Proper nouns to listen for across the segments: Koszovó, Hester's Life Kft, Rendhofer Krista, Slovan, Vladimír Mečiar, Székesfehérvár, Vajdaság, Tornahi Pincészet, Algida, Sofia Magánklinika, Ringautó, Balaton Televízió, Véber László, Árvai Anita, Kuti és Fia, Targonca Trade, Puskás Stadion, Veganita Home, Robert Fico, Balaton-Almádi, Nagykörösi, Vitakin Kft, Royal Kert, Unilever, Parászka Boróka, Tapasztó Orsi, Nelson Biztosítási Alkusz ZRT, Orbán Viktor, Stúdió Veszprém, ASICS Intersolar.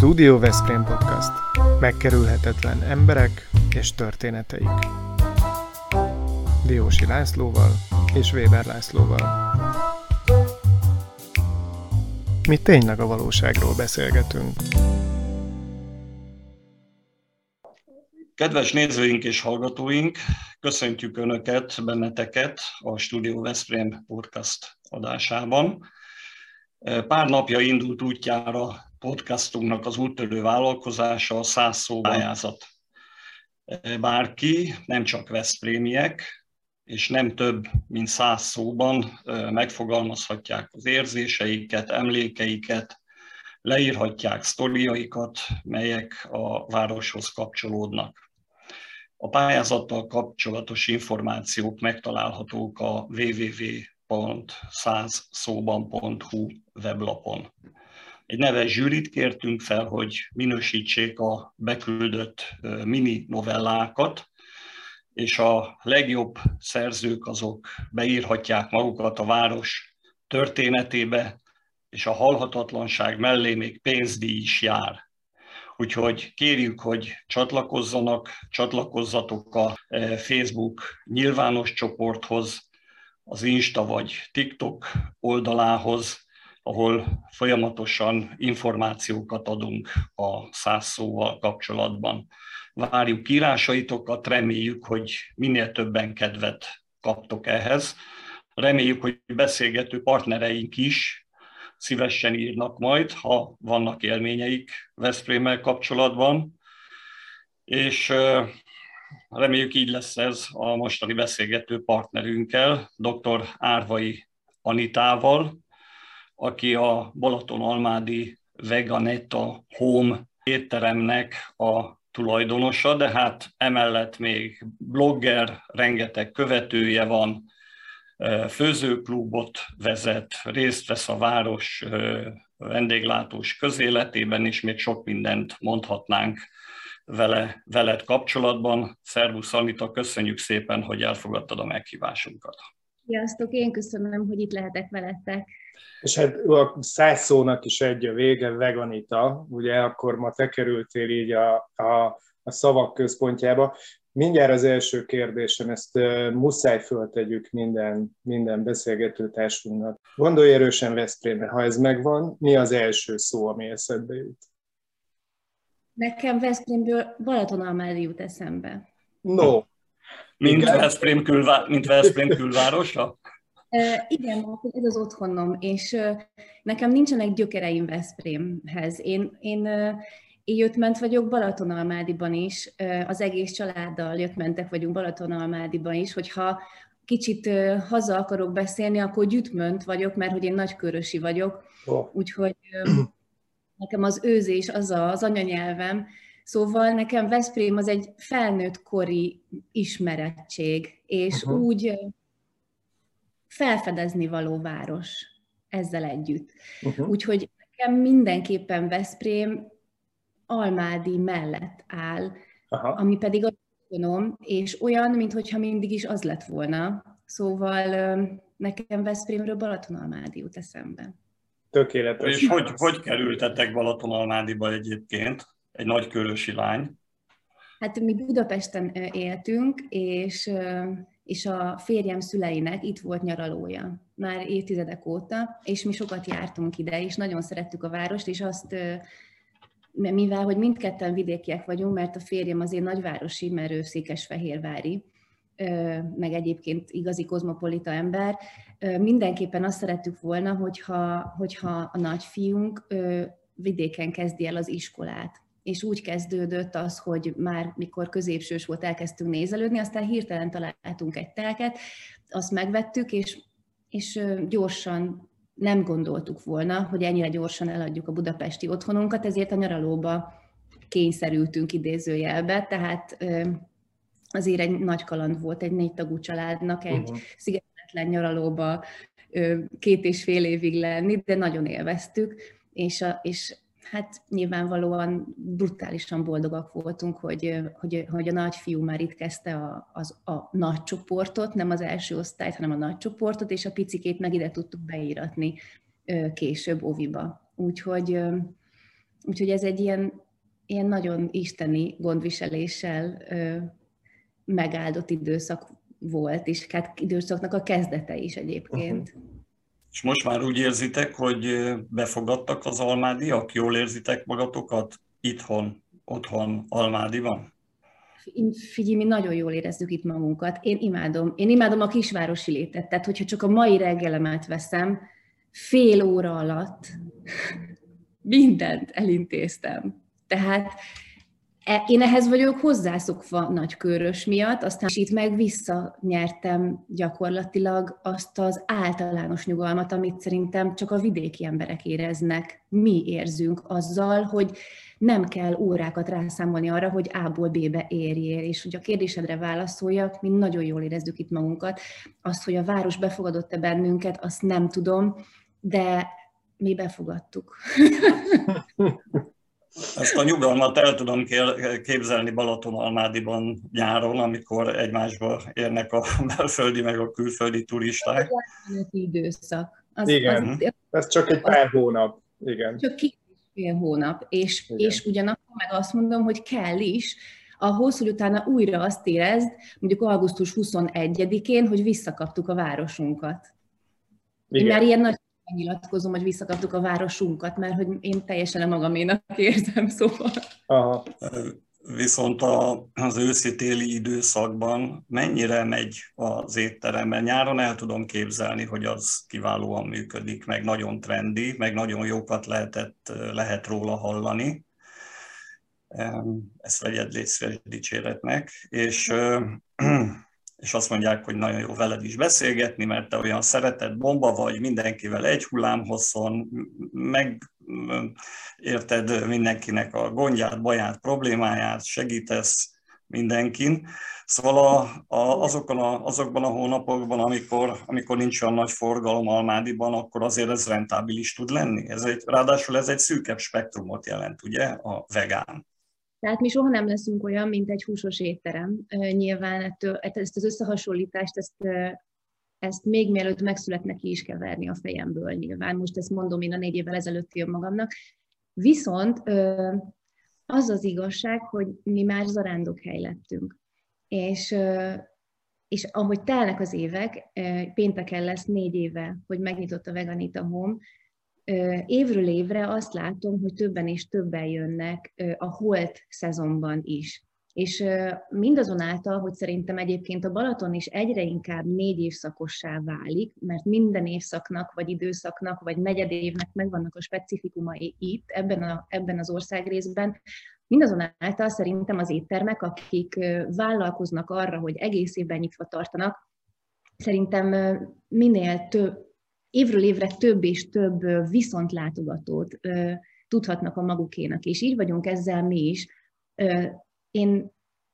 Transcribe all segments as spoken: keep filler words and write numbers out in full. Stúdió Veszprém Podcast. Megkerülhetetlen emberek és történeteik. Diósi Lászlóval és Véber Lászlóval. Mi tényleg a valóságról beszélgetünk. Kedves nézőink és hallgatóink, köszöntjük Önöket, benneteket a Stúdió Veszprém Podcast adásában. Pár napja indult útjára podcastunknak az úttörő vállalkozása, a száz szó pályázat. Bárki, nem csak veszprémiek, és nem több, mint száz szóban megfogalmazhatják az érzéseiket, emlékeiket, leírhatják sztoriaikat, melyek a városhoz kapcsolódnak. A pályázattal kapcsolatos információk megtalálhatók a double-u double-u double-u pont száz szóban pont hú weblapon. Egy neves zsűrit kértünk fel, hogy minősítsék a beküldött mini novellákat, és a legjobb szerzők azok beírhatják magukat a város történetébe, és a halhatatlanság mellé még pénzdíj is jár. Úgyhogy kérjük, hogy csatlakozzanak, csatlakozzatok a Facebook nyilvános csoporthoz, az Insta vagy TikTok oldalához, ahol folyamatosan információkat adunk a száz szóval kapcsolatban. Várjuk írásaitokat, reméljük, hogy minél többen kedvet kaptok ehhez. Reméljük, hogy beszélgető partnereink is szívesen írnak majd, ha vannak élményeik Veszprémmel kapcsolatban, és reméljük így lesz ez a mostani beszélgető partnerünkkel, dr. Árvai Anitával, aki a Balaton-Almádi Veganita Home étteremnek a tulajdonosa, de hát emellett még blogger, rengeteg követője van, főzőklubot vezet, részt vesz a város vendéglátós közéletében, és még sok mindent mondhatnánk vele, veled kapcsolatban. Szervusz Anita, köszönjük szépen, hogy elfogadtad a meghívásunkat. Sziasztok, én köszönöm, hogy itt lehetek veletek. És hát a száz szónak is egy a vége, Veganita, ugye akkor ma te kerültél így a, a, a szavak központjába. Mindjárt az első kérdésem, ezt uh, muszáj föltegyük minden, minden beszélgető társunknak. Gondolj erősen Veszprémre, ha ez megvan, mi az első szó, ami eszedbe jut? Nekem Veszprémből Balaton-Almádi jut eszembe. No. Mint Veszprém, külvá- mint Veszprém külvárosa? E, igen, ez az otthonom, és e, nekem nincsenek gyökereim Veszprémhez. Én, én e, jöttment vagyok Balaton-Almádiban is, e, az egész családdal jöttmentek vagyunk Balaton-Almádiban is, hogyha kicsit e, haza akarok beszélni, akkor gyüttmönt vagyok, mert hogy én nagykörösi vagyok, oh. úgyhogy e, nekem az őzés az a, az anyanyelvem. Szóval nekem Veszprém az egy felnőttkori ismerettség, és uh-huh. úgy felfedezni való város ezzel együtt. Uh-huh. Úgyhogy nekem mindenképpen Veszprém Almádi mellett áll, uh-huh. ami pedig a tudom, és olyan, mintha mindig is az lett volna. Szóval nekem Veszprémről Balaton-Almádi jut eszembe. Tökéletes. És hogy, hogy kerültetek Balaton-Almádiba egyébként? Egy nagykörösi lány. Hát mi Budapesten éltünk, és, és a férjem szüleinek itt volt nyaralója már évtizedek óta, és mi sokat jártunk ide, és nagyon szerettük a várost, és azt, mivel hogy mindketten vidékiek vagyunk, mert a férjem azért nagyvárosi, mert ő székesfehérvári, meg egyébként igazi kozmopolita ember, mindenképpen azt szerettük volna, hogyha, hogyha a nagyfiunk vidéken kezdi el az iskolát. És úgy kezdődött az, hogy már mikor középsős volt, elkezdtünk nézelődni, aztán hirtelen találtunk egy telket, azt megvettük, és, és gyorsan nem gondoltuk volna, hogy ennyire gyorsan eladjuk a budapesti otthonunkat, ezért a nyaralóba kényszerültünk idézőjelbe, tehát azért egy nagy kaland volt egy négytagú családnak, egy uh-huh. szigetetlen nyaralóba két és fél évig lenni, de nagyon élveztük, és, a, és hát nyilvánvalóan brutálisan boldogak voltunk, hogy, hogy, hogy a nagyfiú már itt kezdte a, az, a nagy csoportot, nem az első osztályt, hanem a nagy csoportot, és a picikét meg ide tudtuk beíratni később óviba. Úgyhogy Úgyhogy ez egy ilyen, ilyen nagyon isteni gondviseléssel ö, megáldott időszak volt, és hát időszaknak a kezdete is egyébként. Uh-huh. És most már úgy érzitek, hogy befogadtak az almádiak? Jól érzitek magatokat itthon, otthon, Almádiban? Figyelj, mi nagyon jól érezzük itt magunkat. Én imádom. Én imádom a kisvárosi létet. Tehát, hogyha csak a mai reggelemet veszem, fél óra alatt mindent elintéztem. Tehát én ehhez vagyok hozzászokva Nagykörös miatt, aztán itt meg visszanyertem gyakorlatilag azt az általános nyugalmat, amit szerintem csak a vidéki emberek éreznek. Mi érzünk azzal, hogy nem kell órákat rászámolni arra, hogy A-ból B-be érjél. És hogy a kérdésedre válaszoljak, mi nagyon jól érezzük itt magunkat. Azt, hogy a város befogadott-e bennünket, azt nem tudom, de mi befogadtuk. Ezt a nyugalmat el tudom képzelni Balaton-Almádiban nyáron, amikor egymásba érnek a belföldi meg a külföldi turisták. Az időszak. Az, igen, az, az, ez csak egy pár az, hónap. Igen. Csak két fél hónap, és, és ugyanakkor meg azt mondom, hogy kell is, ahhoz, hogy utána újra azt érezd, mondjuk augusztus huszonegyedikén, hogy visszakaptuk a városunkat. Igen. Én már ilyen nagy nyilatkozom, hogy visszakaptuk a városunkat, mert hogy én teljesen a magaménak érzem, szóval. Aha. Viszont a, az őszi-téli időszakban mennyire megy az étteremben? Nyáron el tudom képzelni, hogy az kiválóan működik, meg nagyon trendi, meg nagyon jókat lehetett, lehet róla hallani. Ezt vegyed létszre dicséretnek, és... és azt mondják, hogy nagyon jó veled is beszélgetni, mert te olyan szeretett bomba vagy, mindenkivel egy hullámhosszon, megérted mindenkinek a gondját, baját, problémáját, segítesz mindenkin. Szóval a, a, azokon a, azokban a hónapokban, amikor, amikor nincs olyan nagy forgalom Almádiban, akkor azért ez rentábilis tud lenni. Ez egy, ráadásul ez egy szűkebb spektrumot jelent, ugye, a vegán. Tehát mi soha nem leszünk olyan, mint egy húsos étterem. Nyilván ettől, ezt az összehasonlítást, ezt, ezt még mielőtt megszületne, ki is keverni a fejemből nyilván. Most ezt mondom én a négy évvel ezelőtti önmagamnak. Viszont az az igazság, hogy mi már zarándokhely lettünk. És, és ahogy telnek az évek, pénteken lesz négy éve, hogy megnyitott a Veganita Home, évről évre azt látom, hogy többen és többen jönnek a holt szezonban is. És mindazonáltal, hogy szerintem egyébként a Balaton is egyre inkább négy évszakossá válik, mert minden évszaknak, vagy időszaknak, vagy negyed évnek megvannak a specifikumai itt, ebben, a, ebben az országrészben. Mindazonáltal szerintem az éttermek, akik vállalkoznak arra, hogy egész évben nyitva tartanak, szerintem minél több, évről évre több és több viszontlátogatót ö, tudhatnak a magukénak, és így vagyunk ezzel mi is. Ö, én,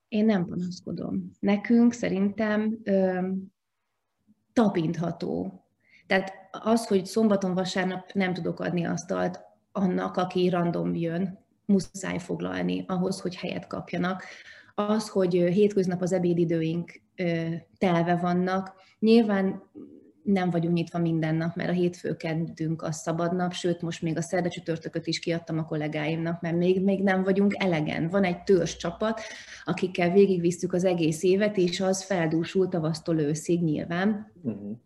én nem panaszkodom. Nekünk szerintem ö, tapintható. Tehát az, hogy szombaton-vasárnap nem tudok adni asztalt annak, aki random jön, muszáj foglalni ahhoz, hogy helyet kapjanak. Az, hogy hétköznap az ebédidőink ö, telve vannak, nyilván nem vagyunk nyitva minden nap, mert a hétfőkedünk a szabad nap, sőt, most még a szerda csütörtököt is kiadtam a kollégáimnak, mert még, még nem vagyunk elegen. Van egy törzs csapat, akikkel végigvisszük az egész évet, és az feldúsult tavasztól őszig nyilván. Uh-huh.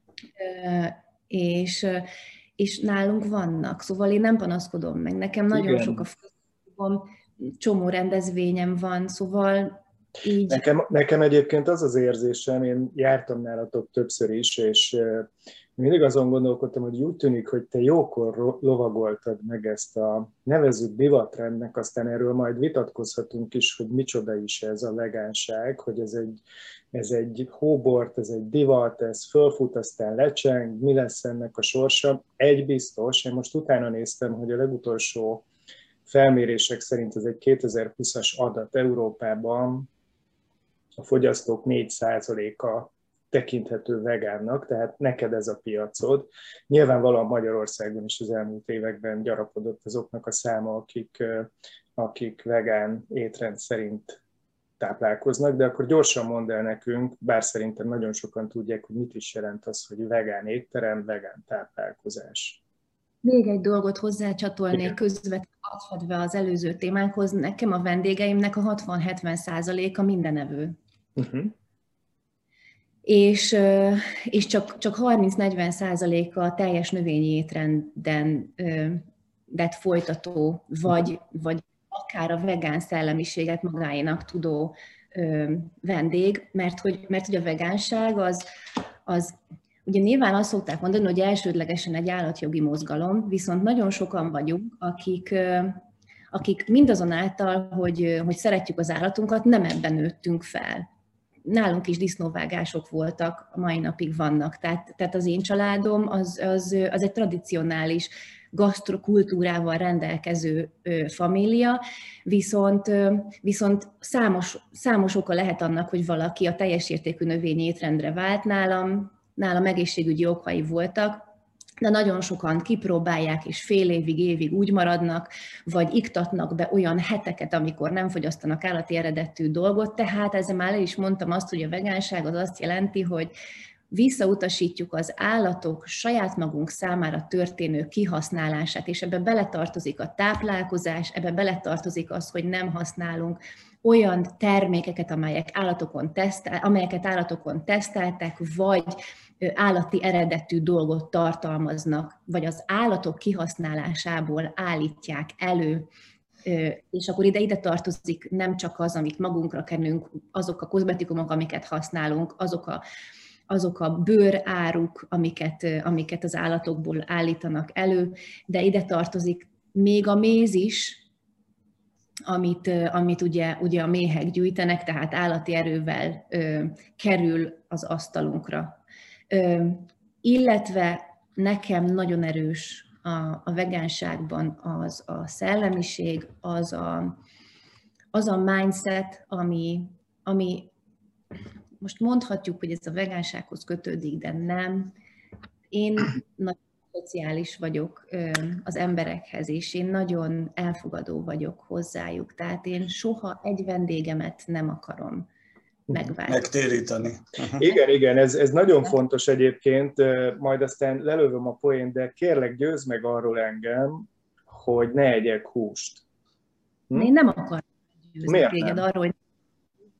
És, és nálunk vannak, szóval én nem panaszkodom meg. Nekem nagyon igen, sok a főzőm, csomó rendezvényem van, szóval... Nekem, nekem egyébként az az érzésem, én jártam nálatok többször is, és mindig azon gondolkodtam, hogy úgy tűnik, hogy te jókor lovagoltad meg ezt a nevezzük divatrendnek, aztán erről majd vitatkozhatunk is, hogy micsoda is ez a vegánság, hogy ez egy, ez egy hóbort, ez egy divat, ez fölfut, aztán lecseng, mi lesz ennek a sorsa. Egy biztos, én most utána néztem, hogy a legutolsó felmérések szerint ez egy kétezer-húszas adat Európában, a fogyasztók négy százaléka tekinthető vegánnak, tehát neked ez a piacod. Nyilvánvalóan Magyarországon is az elmúlt években gyarapodott azoknak a száma, akik, akik vegán étrend szerint táplálkoznak, de akkor gyorsan mondd el nekünk, bár szerintem nagyon sokan tudják, hogy mit is jelent az, hogy vegán étterem, vegán táplálkozás. Még egy dolgot hozzácsatolnék közvetlenül Hadva az előző témánkhoz, nekem a vendégeimnek a hatvan-hetven százaléka mindenevő. Uh-huh. És, és csak, csak harminc-negyven százaléka teljes növényi étrenden det folytató, vagy, vagy akár a vegán szellemiséget magáénak tudó vendég, mert hogy, mert hogy a vegánság az... az ugye nyilván azt szokták mondani, hogy elsődlegesen egy állatjogi mozgalom, viszont nagyon sokan vagyunk, akik, akik mindazonáltal, hogy, hogy szeretjük az állatunkat, nem ebben nőttünk fel. Nálunk is disznóvágások voltak, a mai napig vannak. Tehát, tehát az én családom az, az, az egy tradicionális gasztrokultúrával rendelkező família, viszont, viszont számos, számos oka lehet annak, hogy valaki a teljes értékű növényi étrendre vált nálam, nálam egészségügyi okai voltak, de nagyon sokan kipróbálják, és fél évig, évig úgy maradnak, vagy iktatnak be olyan heteket, amikor nem fogyasztanak állati eredetű dolgot, tehát ezzel már el is mondtam azt, hogy a vegánság az azt jelenti, hogy visszautasítjuk az állatok saját magunk számára történő kihasználását, és ebbe beletartozik a táplálkozás, ebbe beletartozik az, hogy nem használunk olyan termékeket, amelyek állatokon tesztel, amelyeket állatokon teszteltek, vagy állati eredetű dolgot tartalmaznak, vagy az állatok kihasználásából állítják elő. És akkor ide, ide tartozik nem csak az, amit magunkra kenünk, azok a kozmetikumok, amiket használunk, azok a azok a bőráruk, amiket, amiket az állatokból állítanak elő, de ide tartozik még a méz is, amit, amit ugye, ugye a méhek gyűjtenek, tehát állati erővel ö, kerül az asztalunkra. Ö, illetve nekem nagyon erős a, a vegánságban az a szellemiség, az a, az a mindset, ami... ami most mondhatjuk, hogy ez a vegánsághoz kötődik, de nem. Én nagyon szociális vagyok az emberekhez, és én nagyon elfogadó vagyok hozzájuk. Tehát én soha egy vendégemet nem akarom megválni. Megtéríteni. Igen, igen, ez, ez nagyon fontos egyébként. Majd aztán lelövöm a poént, de kérlek, győzd meg arról engem, hogy ne egyek húst. Hm? Én nem akarom győzni téged arról, hogy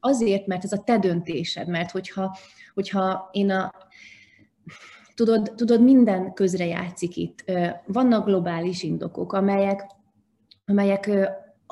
azért, mert ez a te döntésed, mert hogyha, hogyha én a... Tudod, tudod, minden közre játszik itt. Vannak globális indokok, amelyek, amelyek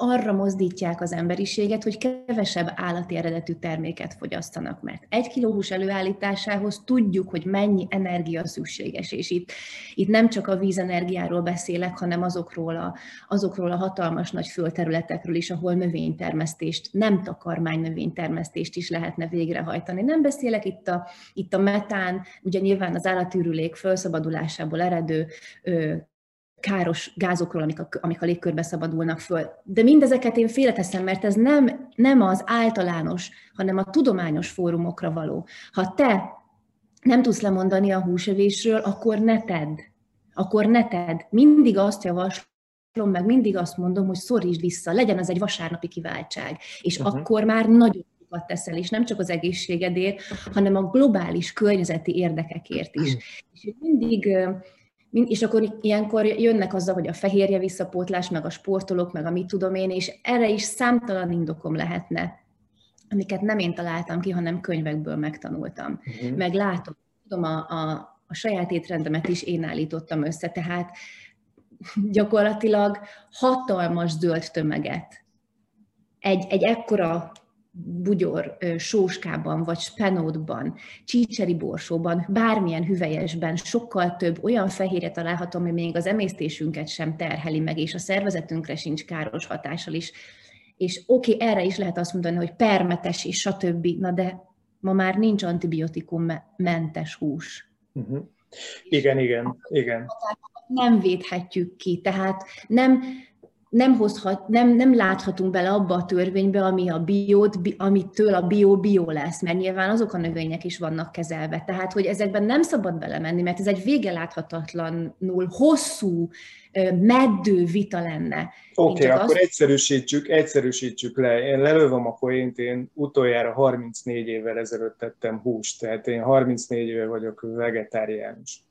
arra mozdítják az emberiséget, hogy kevesebb állati eredetű terméket fogyasztanak, mert egy kiló hús előállításához tudjuk, hogy mennyi energia szükséges, és itt, itt nem csak a vízenergiáról beszélek, hanem azokról a, azokról a hatalmas nagy földterületekről is, ahol növénytermesztést, nem takarmány növénytermesztést is lehetne végrehajtani. Nem beszélek itt a, itt a metán, ugye nyilván az állatűrülék felszabadulásából eredő ö, káros gázokról, amik a, amik a légkörbe szabadulnak föl. De mindezeket én félreteszem, mert ez nem, nem az általános, hanem a tudományos fórumokra való. Ha te nem tudsz lemondani a húsevésről, akkor ne tedd. Akkor ne tedd. Mindig azt javaslom, meg mindig azt mondom, hogy szorítsd vissza, legyen az egy vasárnapi kiváltság. És uh-huh. akkor már nagyon sokat teszel, és nem csak az egészségedért, hanem a globális környezeti érdekekért is. Uh-huh. És mindig... És akkor ilyenkor jönnek azzal, hogy a fehérje visszapótlás, meg a sportolók, meg a mit tudom én, és erre is számtalan indokom lehetne, amiket nem én találtam ki, hanem könyvekből megtanultam. Uh-huh. Meg látom, tudom, a, a, a saját étrendemet is én állítottam össze, tehát gyakorlatilag hatalmas zöld tömeget egy, egy ekkora bugyor sóskában, vagy spenótban, csícseri borsóban, bármilyen hüvelyesben sokkal több olyan fehérje található, ami még az emésztésünket sem terheli meg, és a szervezetünkre sincs káros hatással is. És oké, okay, erre is lehet azt mondani, hogy permetes és stb. Na de ma már nincs antibiotikum-mentes hús. Uh-huh. Igen, igen, igen. Nem védhetjük ki, tehát nem... Nem, hozhat, nem, nem láthatunk bele abba a törvénybe, ami a biót, bi, amitől a bió-bió lesz, mert nyilván azok a növények is vannak kezelve. Tehát, hogy ezekben nem szabad belemenni, mert ez egy vége láthatatlanul hosszú, meddő vita lenne. Oké, okay, akkor azt... egyszerűsítsük, egyszerűsítsük le. Én lelövöm a poént, én utoljára harmincnégy évvel ezelőtt tettem húst, tehát én harmincnégy éve vagyok vegetáriánus.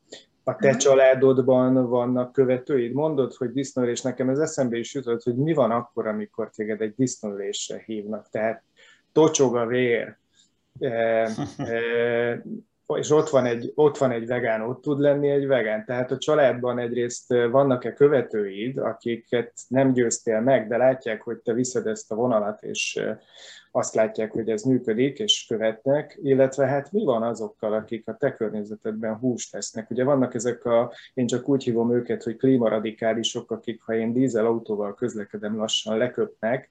a te családodban vannak követőid. Mondod, hogy disznólés, nekem ez eszembe is jutott, hogy mi van akkor, amikor téged egy disznólésre hívnak. Tehát tocsog a vér, e, e, és ott van, egy, ott van egy vegán, ott tud lenni egy vegán. Tehát a családban egyrészt vannak-e követőid, akiket nem győztél meg, de látják, hogy te viszed ezt a vonalat, és azt látják, hogy ez működik, és követnek, illetve hát mi van azokkal, akik a te környezetedben húst esznek? Ugye vannak ezek a, én csak úgy hívom őket, hogy klímaradikálisok, akik, ha én dízelautóval közlekedem, lassan leköpnek,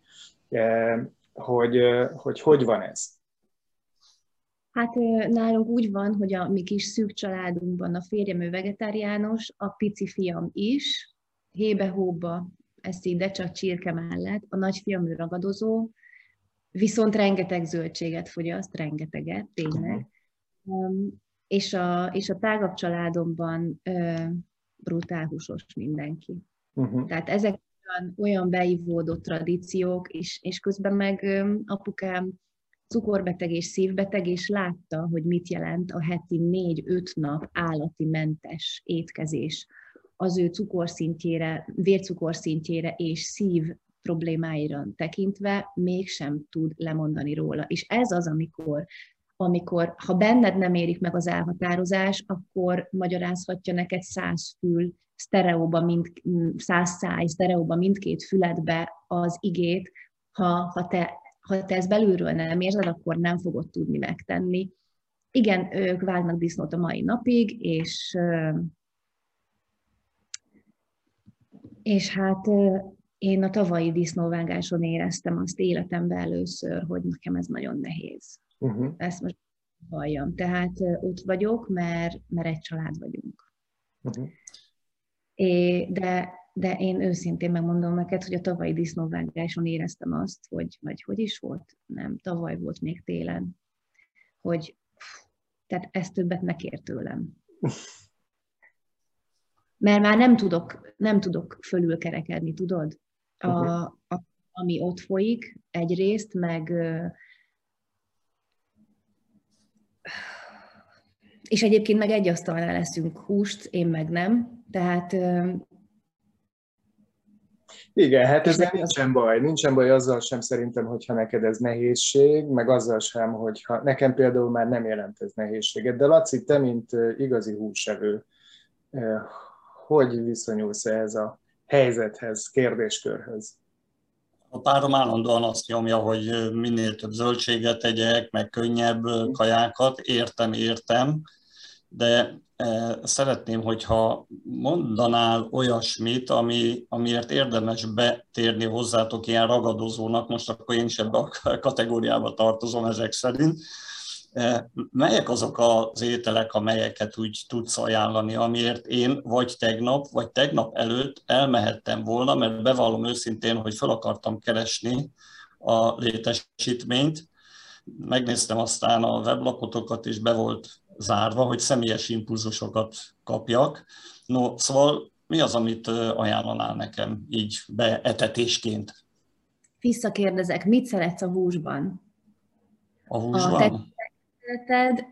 hogy hogy, hogy van ez? Hát nálunk úgy van, hogy a mi kis szűk családunkban a férjem ő vegetáriánus, a pici fiam is, hébe-hóba eszik, de csak csirke mellett, a nagyfiam ő ragadozó, viszont rengeteg zöldséget fogyaszt, rengeteget, tényleg. Um, és, a, és a tágabb családomban uh, brutál húsos mindenki. Uh-huh. Tehát ezek olyan, olyan beivódott tradíciók, és, és közben meg um, apukám cukorbeteg és szívbeteg, és látta, hogy mit jelent a heti négy-öt nap állati mentes étkezés az ő cukorszintjére, vércukorszintjére és szív problémáira tekintve, mégsem tud lemondani róla. És ez az, amikor, amikor ha benned nem érik meg az elhatározás, akkor magyarázhatja neked száz fül, sztereóba mind, száz száj, sztereóba mindkét füledbe az igét, ha, ha te Ha te ezt belülről nem érzed, akkor nem fogod tudni megtenni. Igen, ők vágnak disznót a mai napig, és, és hát én a tavalyi disznóvágáson éreztem azt életemben először, hogy nekem ez nagyon nehéz. Uh-huh. Ezt most halljam. Tehát ott vagyok, mert, mert egy család vagyunk. Uh-huh. É, de... De én őszintén megmondom neked, hogy a tavalyi disznóvágáson éreztem azt, hogy vagy hogy is volt, nem, tavaly volt még télen, hogy tehát ezt többet ne kér tőlem. Mert már nem tudok, nem tudok fölülkerekedni, tudod? A, a, ami ott folyik egyrészt, meg... És egyébként meg egy asztalnál leszünk húst, én meg nem, tehát... Igen, hát ez nincsen baj. Nincsen baj azzal sem szerintem, hogyha neked ez nehézség, meg azzal sem, hogyha nekem például már nem jelent ez nehézséget. De Laci, te, mint igazi húsevő, hogy viszonyulsz ehhez a helyzethez, kérdéskörhöz? A párom állandóan azt nyomja, hogy minél több zöldséget tegyek, meg könnyebb kajákat. Értem, értem. De szeretném, hogyha mondanál olyasmit, ami, amiért érdemes betérni hozzátok ilyen ragadozónak, most akkor én is ebbe a kategóriába tartozom ezek szerint. Melyek azok az ételek, amelyeket úgy tudsz ajánlani, amiért én vagy tegnap, vagy tegnap előtt elmehettem volna, mert bevallom őszintén, hogy fel akartam keresni a létesítményt, megnéztem aztán a weblapotokat, és be volt zárva, hogy személyes impulzusokat kapjak. No, szóval mi az, amit ajánlanál nekem így beetetésként? Visszakérdezek, mit szeretsz a húsban? A húsban? A textúrát szereted,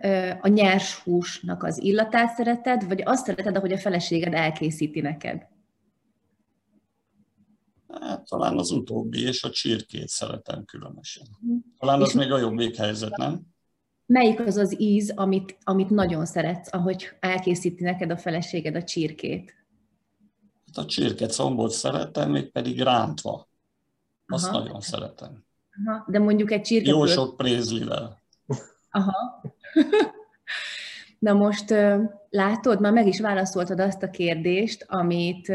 a nyers húsnak az illatát szereted, vagy azt szereted, ahogy a feleséged elkészíti neked? Hát, talán az utóbbi, és a csirkét szeretem különösen. Talán az még a jobb véghelyzet, nem? Melyik az az íz, amit, amit nagyon szeretsz, ahogy elkészíti neked a feleséged a csirkét? Hát a csirke combot szeretem, még pedig rántva. Azt Aha. nagyon szeretem. Aha. De mondjuk egy csirke... Jó sok prézlivel. Aha. Na most látod, már meg is válaszoltad azt a kérdést, amit...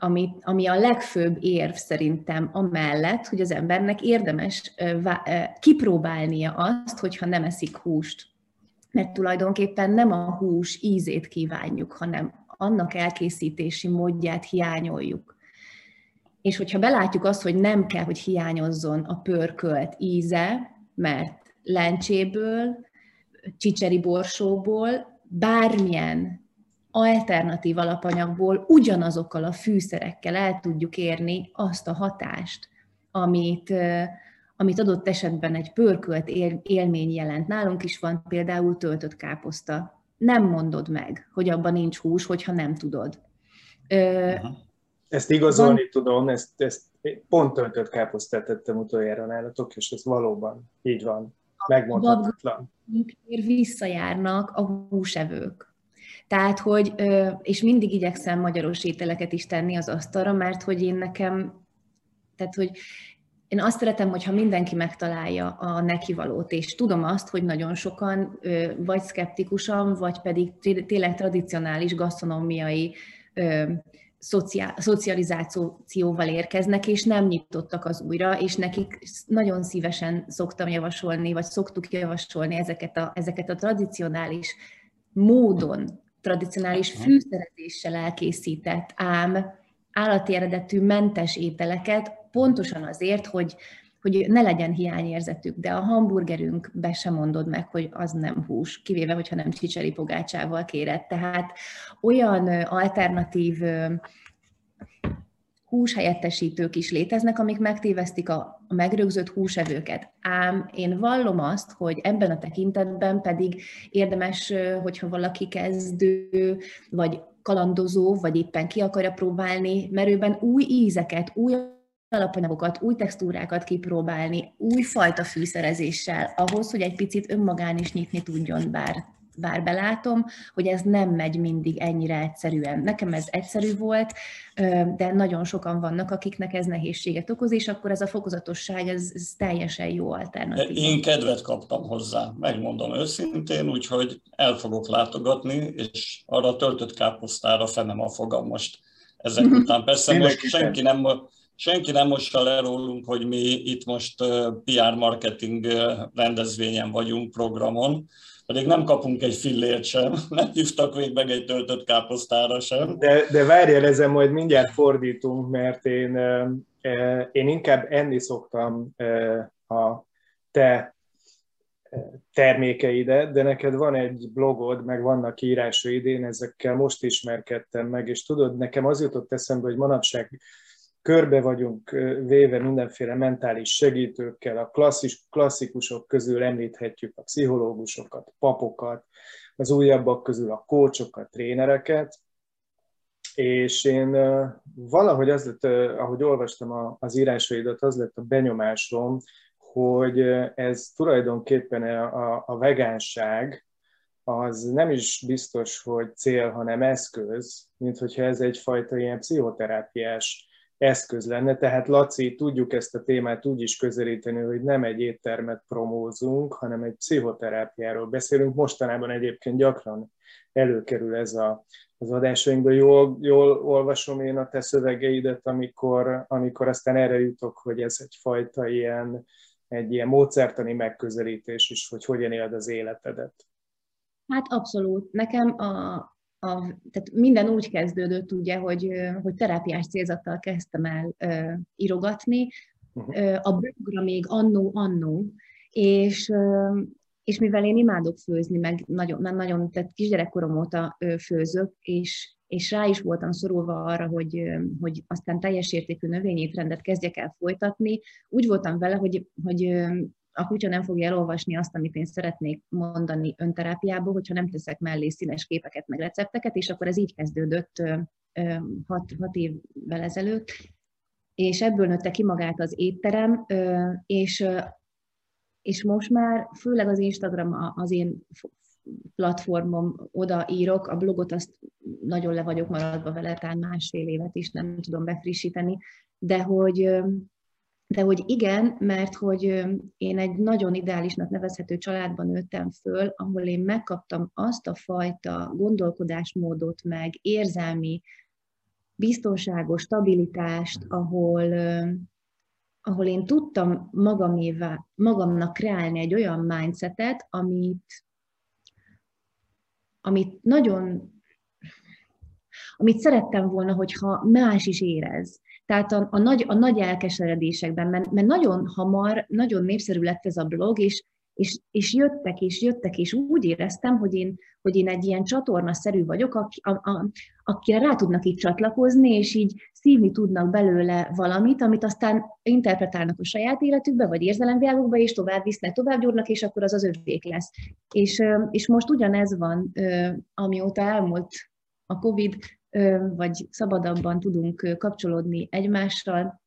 Ami, ami a legfőbb érv szerintem amellett, hogy az embernek érdemes kipróbálnia azt, hogyha nem eszik húst. Mert tulajdonképpen nem a hús ízét kívánjuk, hanem annak elkészítési módját hiányoljuk. És hogyha belátjuk azt, hogy nem kell, hogy hiányozzon a pörkölt íze, mert lencséből, csicseri borsóból, bármilyen alternatív alapanyagból ugyanazokkal a fűszerekkel el tudjuk érni azt a hatást, amit, amit adott esetben egy pörkölt élmény jelent. Nálunk is van például töltött káposzta nem mondod meg, hogy abban nincs hús, hogyha nem tudod. Ö, ezt igazolni van... tudom, ezt, ezt pont töltött káposztát tettem utoljára nálatok, és ez valóban így van, megmondhatatlan. Miért visszajárnak a húsevők. Tehát, hogy, és mindig igyekszem magyaros ételeket is tenni az asztalra, mert hogy én nekem, tehát, hogy én azt szeretem, hogyha mindenki megtalálja a nekivalót, és tudom azt, hogy nagyon sokan vagy szkeptikusan, vagy pedig tényleg tradicionális gasztronómiai szocializációval érkeznek, és nem nyitottak az újra, és nekik nagyon szívesen szoktam javasolni, vagy szoktuk javasolni ezeket a, ezeket a tradicionális módon, tradicionális fűszerezéssel elkészített, ám állati eredetű mentes ételeket, pontosan azért, hogy, hogy ne legyen hiányérzetük, de a hamburgerünkbe sem mondod meg, hogy az nem hús, kivéve, hogyha nem csicseri pogácsával kéred. Tehát olyan alternatív húshelyettesítők is léteznek, amik megtévesztik a megrögzött húsevőket. Ám én vallom azt, hogy ebben a tekintetben pedig érdemes, hogyha valaki kezdő, vagy kalandozó, vagy éppen ki akarja próbálni merőben új ízeket, új alapanyagokat, új textúrákat kipróbálni, újfajta fűszerezéssel, ahhoz, hogy egy picit önmagán is nyitni tudjon, bár, bár belátom, hogy ez nem megy mindig ennyire egyszerűen. Nekem ez egyszerű volt, de nagyon sokan vannak, akiknek ez nehézséget okoz, és akkor ez a fokozatosság, ez, ez teljesen jó alternatív. Én kedvet kaptam hozzá, megmondom őszintén, úgyhogy el fogok látogatni, és arra töltött káposztára fenem a fogam most. Ezek után persze most senki nem... Senki nem mossa le rólunk, hogy mi itt most pé er marketing rendezvényen vagyunk, programon, pedig nem kapunk egy fillért sem, nem hívtak még meg egy töltött káposztára sem. De, de várjál, ezen majd mindjárt fordítunk, mert én, én inkább enni szoktam a te termékeidet, de neked van egy blogod, meg vannak írásaid, én ezekkel most ismerkedtem meg, és tudod, nekem az jutott eszembe, hogy manapság körbe vagyunk véve mindenféle mentális segítőkkel, a klasszis, klasszikusok közül említhetjük a pszichológusokat, papokat, az újabbak közül a kócsokat, trénereket, és én valahogy az lett, ahogy olvastam az írásaidat, az lett a benyomásom, hogy ez tulajdonképpen a, a vegánság, az nem is biztos, hogy cél, hanem eszköz, mint hogyha ez egyfajta ilyen pszichoterápiás eszköz lenne, tehát Laci, tudjuk ezt a témát úgy is közelíteni, hogy nem egy éttermet promózunk, hanem egy pszichoterápiáról beszélünk. Mostanában egyébként gyakran előkerül ez a, az adásainkban. Jól, jól olvasom én a te szövegeidet, amikor, amikor aztán erre jutok, hogy ez egyfajta ilyen, egy ilyen módszertani megközelítés is, hogy hogyan éled az életedet. Hát abszolút. Nekem a... A, tehát minden úgy kezdődött, ugye, hogy, hogy terápiás célzattal kezdtem el ö, írogatni. Ö, a blogra még annó-annó, és, ö, és mivel én imádok főzni, meg nagyon, meg nagyon tehát kisgyerekkorom óta ö, főzök, és, és rá is voltam szorulva arra, hogy, ö, hogy aztán teljes értékű növényétrendet kezdjek el folytatni. Úgy voltam vele, hogy, hogy ö, a kutya nem fogja elolvasni azt, amit én szeretnék mondani önterápiából, hogyha nem teszek mellé színes képeket, meg recepteket, és akkor ez így kezdődött hat, hat évvel ezelőtt, és ebből nőtte ki magát az étterem, és, és most már főleg az Instagram az én platformom, oda írok, a blogot azt nagyon le vagyok maradva vele, talán másfél évet is nem tudom befrissíteni, de hogy... De hogy igen, mert hogy én egy nagyon ideálisnak nevezhető családban nőttem föl, ahol én megkaptam azt a fajta gondolkodásmódot, meg érzelmi, biztonságos stabilitást, ahol, ahol én tudtam magamévá, magamnak kreálni egy olyan mindsetet, amit, amit nagyon... amit szerettem volna, hogyha más is érez. Tehát a, a, nagy, a nagy elkeseredésekben, mert, mert nagyon hamar, nagyon népszerű lett ez a blog, és, És, és jöttek és jöttek, és úgy éreztem, hogy én, hogy én egy ilyen csatornaszerű vagyok, aki, a, a, akire rá tudnak így csatlakozni, és így szívni tudnak belőle valamit, amit aztán interpretálnak a saját életükbe, vagy érzelemvilágukba, és tovább visznek, tovább gyúrnak, és akkor az az övék lesz. És, és most ugyanez van, amióta elmúlt a Covid, vagy szabadabban tudunk kapcsolódni egymással.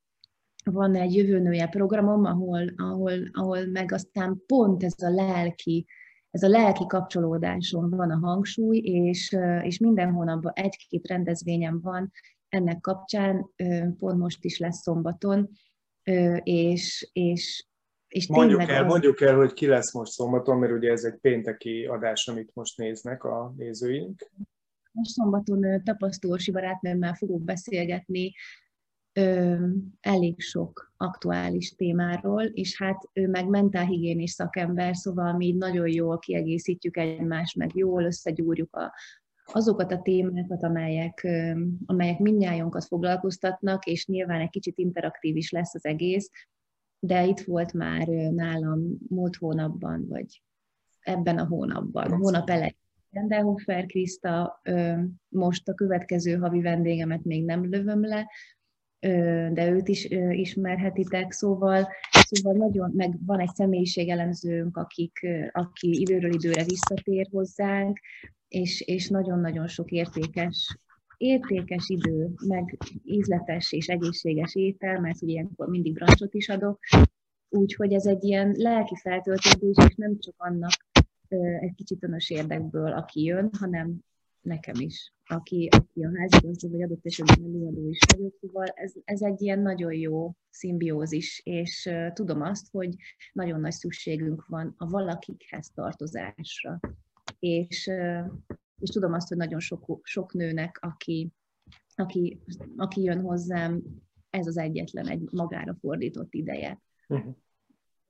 Van egy jövőnője programom, ahol, ahol, ahol meg aztán pont ez a lelki, ez a lelki kapcsolódáson van a hangsúly, és, és minden hónapban egy-két rendezvényem van ennek kapcsán, pont most is lesz szombaton, és, és, és mondjuk el, az... mondjuk el, hogy ki lesz most szombaton, mert ugye ez egy pénteki adás, amit most néznek a nézőink. Most szombaton Tapasztó Orsi barátnőmmel fogok beszélgetni Ö, elég sok aktuális témáról, és hát ő meg mentálhigiénés szakember, szóval mi nagyon jól kiegészítjük egymást, meg jól összegyúrjuk a, azokat a témákat, amelyek, ö, amelyek mindnyájunkat foglalkoztatnak, és nyilván egy kicsit interaktív is lesz az egész, de itt volt már nálam múlt hónapban, vagy ebben a hónapban, hónap elején Rendhofer Krista, ö, most a következő havi vendégemet még nem lövöm le, de őt is ismerhetitek, szóval, szóval nagyon, meg van egy személyiségelemzőnk, akik, aki időről időre visszatér hozzánk, és, és nagyon-nagyon sok értékes, értékes idő, meg ízletes és egészséges étel, mert ugye ilyenkor mindig brancsot is adok, úgyhogy ez egy ilyen lelki feltöltődés, és nem csak annak egy kicsit önös érdekből, aki jön, hanem nekem is, aki, aki a házigazda, vagy adott esetben előadó is vagyok, szóval ez, ez egy ilyen nagyon jó szimbiózis, és uh, tudom azt, hogy nagyon nagy szükségünk van a valakikhez tartozásra. És, uh, és tudom azt, hogy nagyon sok, sok nőnek, aki, aki, aki jön hozzám, ez az egyetlen egy magára fordított ideje. Uh-huh.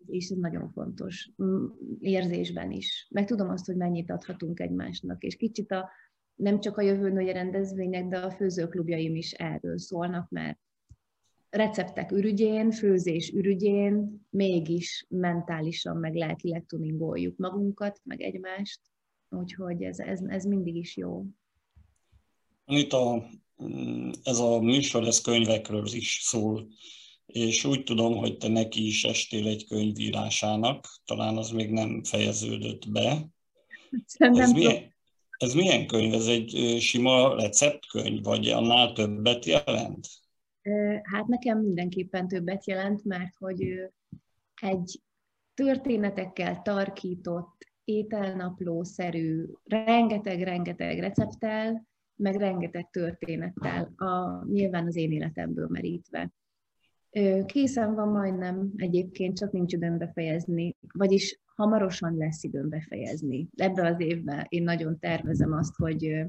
És ez nagyon fontos érzésben is. Meg tudom azt, hogy mennyit adhatunk egymásnak, és kicsit a nem csak a jövőnői rendezvények, de a főzőklubjaim is erről szólnak, mert receptek ürügyén, főzés ürügyén mégis mentálisan, meg lelkileg tuningoljuk magunkat, meg egymást, úgyhogy ez, ez, ez mindig is jó. Anita, ez a műsor, ez könyvekről is szól, és úgy tudom, hogy te neki is estél egy könyvírásának, talán az még nem fejeződött be. Ez milyen? Ez milyen könyv? Ez egy sima receptkönyv, vagy annál többet jelent? Hát nekem mindenképpen többet jelent, mert hogy egy történetekkel tarkított, ételnaplószerű, rengeteg-rengeteg recepttel, meg rengeteg történettel, a, nyilván az én életemből merítve. Készen van majdnem egyébként, csak nincs időm befejezni, vagyis hamarosan lesz időm befejezni. Ebben az évben én nagyon tervezem azt, hogy,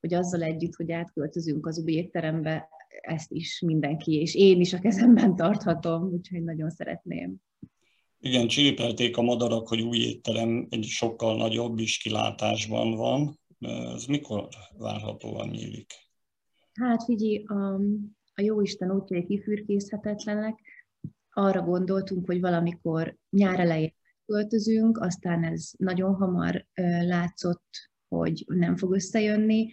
hogy azzal együtt, hogy átköltözünk az új étterembe, ezt is mindenki, és én is a kezemben tarthatom, úgyhogy nagyon szeretném. Igen, csiripelték a madarak, hogy új étterem egy sokkal nagyobb is kilátásban van. Ez mikor várhatóan nyílik? Hát figyelj, a, a jóisten útjai kifürkészhetetlenek. Arra gondoltunk, hogy valamikor nyár elején költözünk, aztán ez nagyon hamar látszott, hogy nem fog összejönni,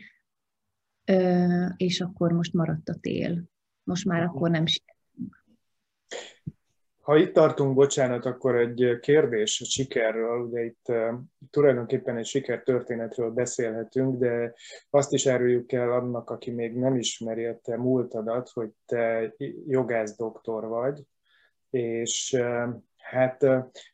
és akkor most maradt a tél. Most már akkor nem sikerünk. Ha itt tartunk, bocsánat, akkor egy kérdés a sikerről, ugye itt tulajdonképpen egy sikertörténetről beszélhetünk, de azt is áruljuk el annak, aki még nem ismeri a te múltadat, hogy te jogász doktor vagy, és hát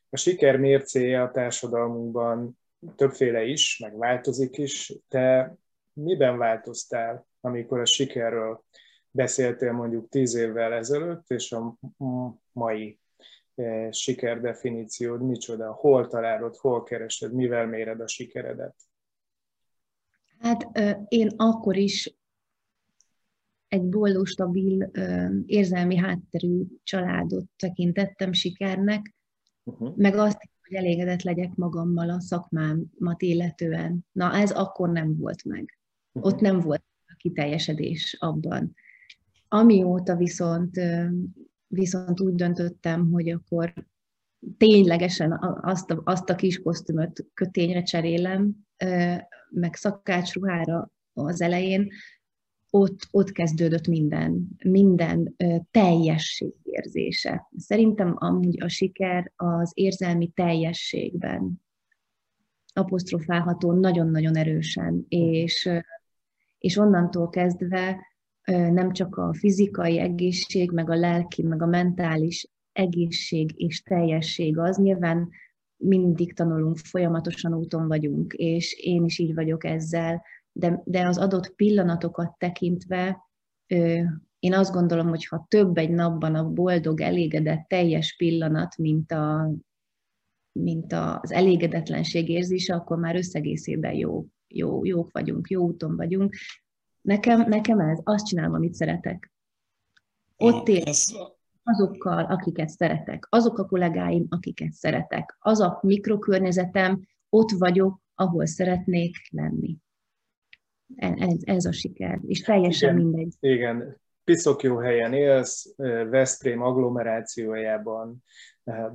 a siker mércéje a társadalmunkban többféle is, meg változik is. Te miben változtál, amikor a sikerről beszéltél mondjuk tíz évvel ezelőtt, és a mai sikerdefiníciód micsoda? Hol találod, hol keresed, mivel méred a sikeredet? Hát én akkor is egy boldog, stabil, érzelmi hátterű családot tekintettem sikernek, Uh-huh. meg azt, hogy elégedett legyek magammal a szakmámat illetően. Na, ez akkor nem volt meg. Uh-huh. Ott nem volt kiteljesedés abban. Amióta viszont, viszont úgy döntöttem, hogy akkor ténylegesen azt a, azt a kis kosztümöt kötényre cserélem, meg szakácsruhára az elején, ott, ott kezdődött minden, minden teljesség érzése. Szerintem amúgy a siker az érzelmi teljességben apostrofálható nagyon-nagyon erősen, és, és onnantól kezdve nem csak a fizikai egészség, meg a lelki, meg a mentális egészség és teljesség az. Nyilván mindig tanulunk, folyamatosan úton vagyunk, és én is így vagyok ezzel, de, de az adott pillanatokat tekintve én azt gondolom, hogy ha több egy napban a boldog, elégedett, teljes pillanat, mint, a, mint az elégedetlenség érzése, akkor már összegészében jó, jó, jók vagyunk, jó úton vagyunk. Nekem, nekem ez, azt csinálom, amit szeretek. Ott én azokkal, akiket szeretek, azok a kollégáim, akiket szeretek, az a mikrokörnyezetem, ott vagyok, ahol szeretnék lenni. Ez, ez a siker, és teljesen mindegy. Igen, piszok jó helyen élsz, Veszprém agglomerációjában,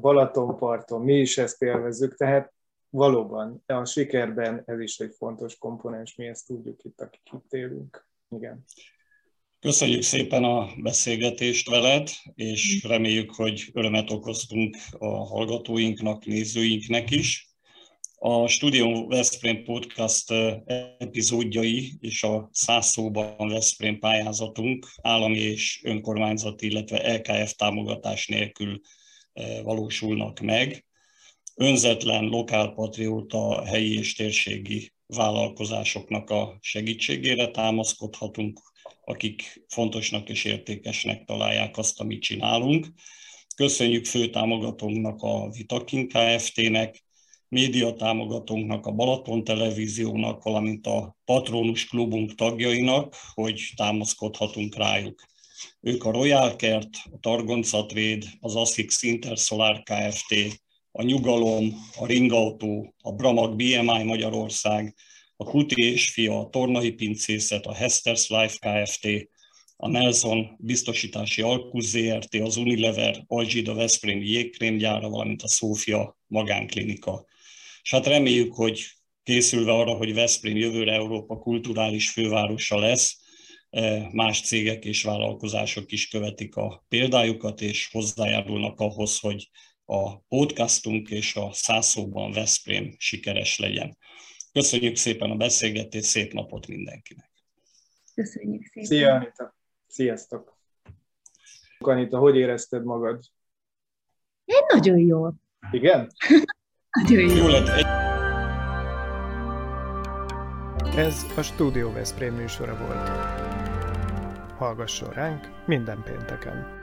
Balatonparton, mi is ezt élvezzük, tehát valóban a sikerben ez is egy fontos komponens, mi ezt tudjuk itt, akik itt élünk. Igen. Köszönjük szépen a beszélgetést veled, és reméljük, hogy örömet okoztunk a hallgatóinknak, nézőinknek is. A Stúdió Veszprém Podcast epizódjai és a száz szóban Veszprém pályázatunk állami és önkormányzati, illetve L K F támogatás nélkül valósulnak meg. Önzetlen, lokálpatrióta, helyi és térségi vállalkozásoknak a segítségére támaszkodhatunk, akik fontosnak és értékesnek találják azt, amit csinálunk. Köszönjük főtámogatónknak, a Vitakin Kft-nek, médiatámogatónknak, a Balaton Televíziónak, valamint a Patronus Klubunk tagjainak, hogy támaszkodhatunk rájuk. Ők a Royal Kert, a Targonca Trade, az ASICS Intersolar Kft, a Nyugalom, a Ringautó, a Bramag B M I Magyarország, a Kuti és Fia, a Tornahi Pincészet, a Hester's Life Kft, a Nelson Biztosítási Alkusz Z R T, az Unilever, Algida Veszprémi jégkrémgyára, valamint a Sofia Magánklinika. És hát reméljük, hogy készülve arra, hogy Veszprém jövőre Európa kulturális fővárosa lesz, más cégek és vállalkozások is követik a példájukat, és hozzájárulnak ahhoz, hogy a podcastunk és a száz szóban Veszprém sikeres legyen. Köszönjük szépen a beszélgetést, szép napot mindenkinek! Köszönjük szépen! Szia, Anita! Sziasztok! Anita, hogy érezted magad? Én nagyon jól. Igen? Nagyon jól. Jól lett. Ez a Stúdió Veszprém műsora volt. Hallgasson ránk minden pénteken!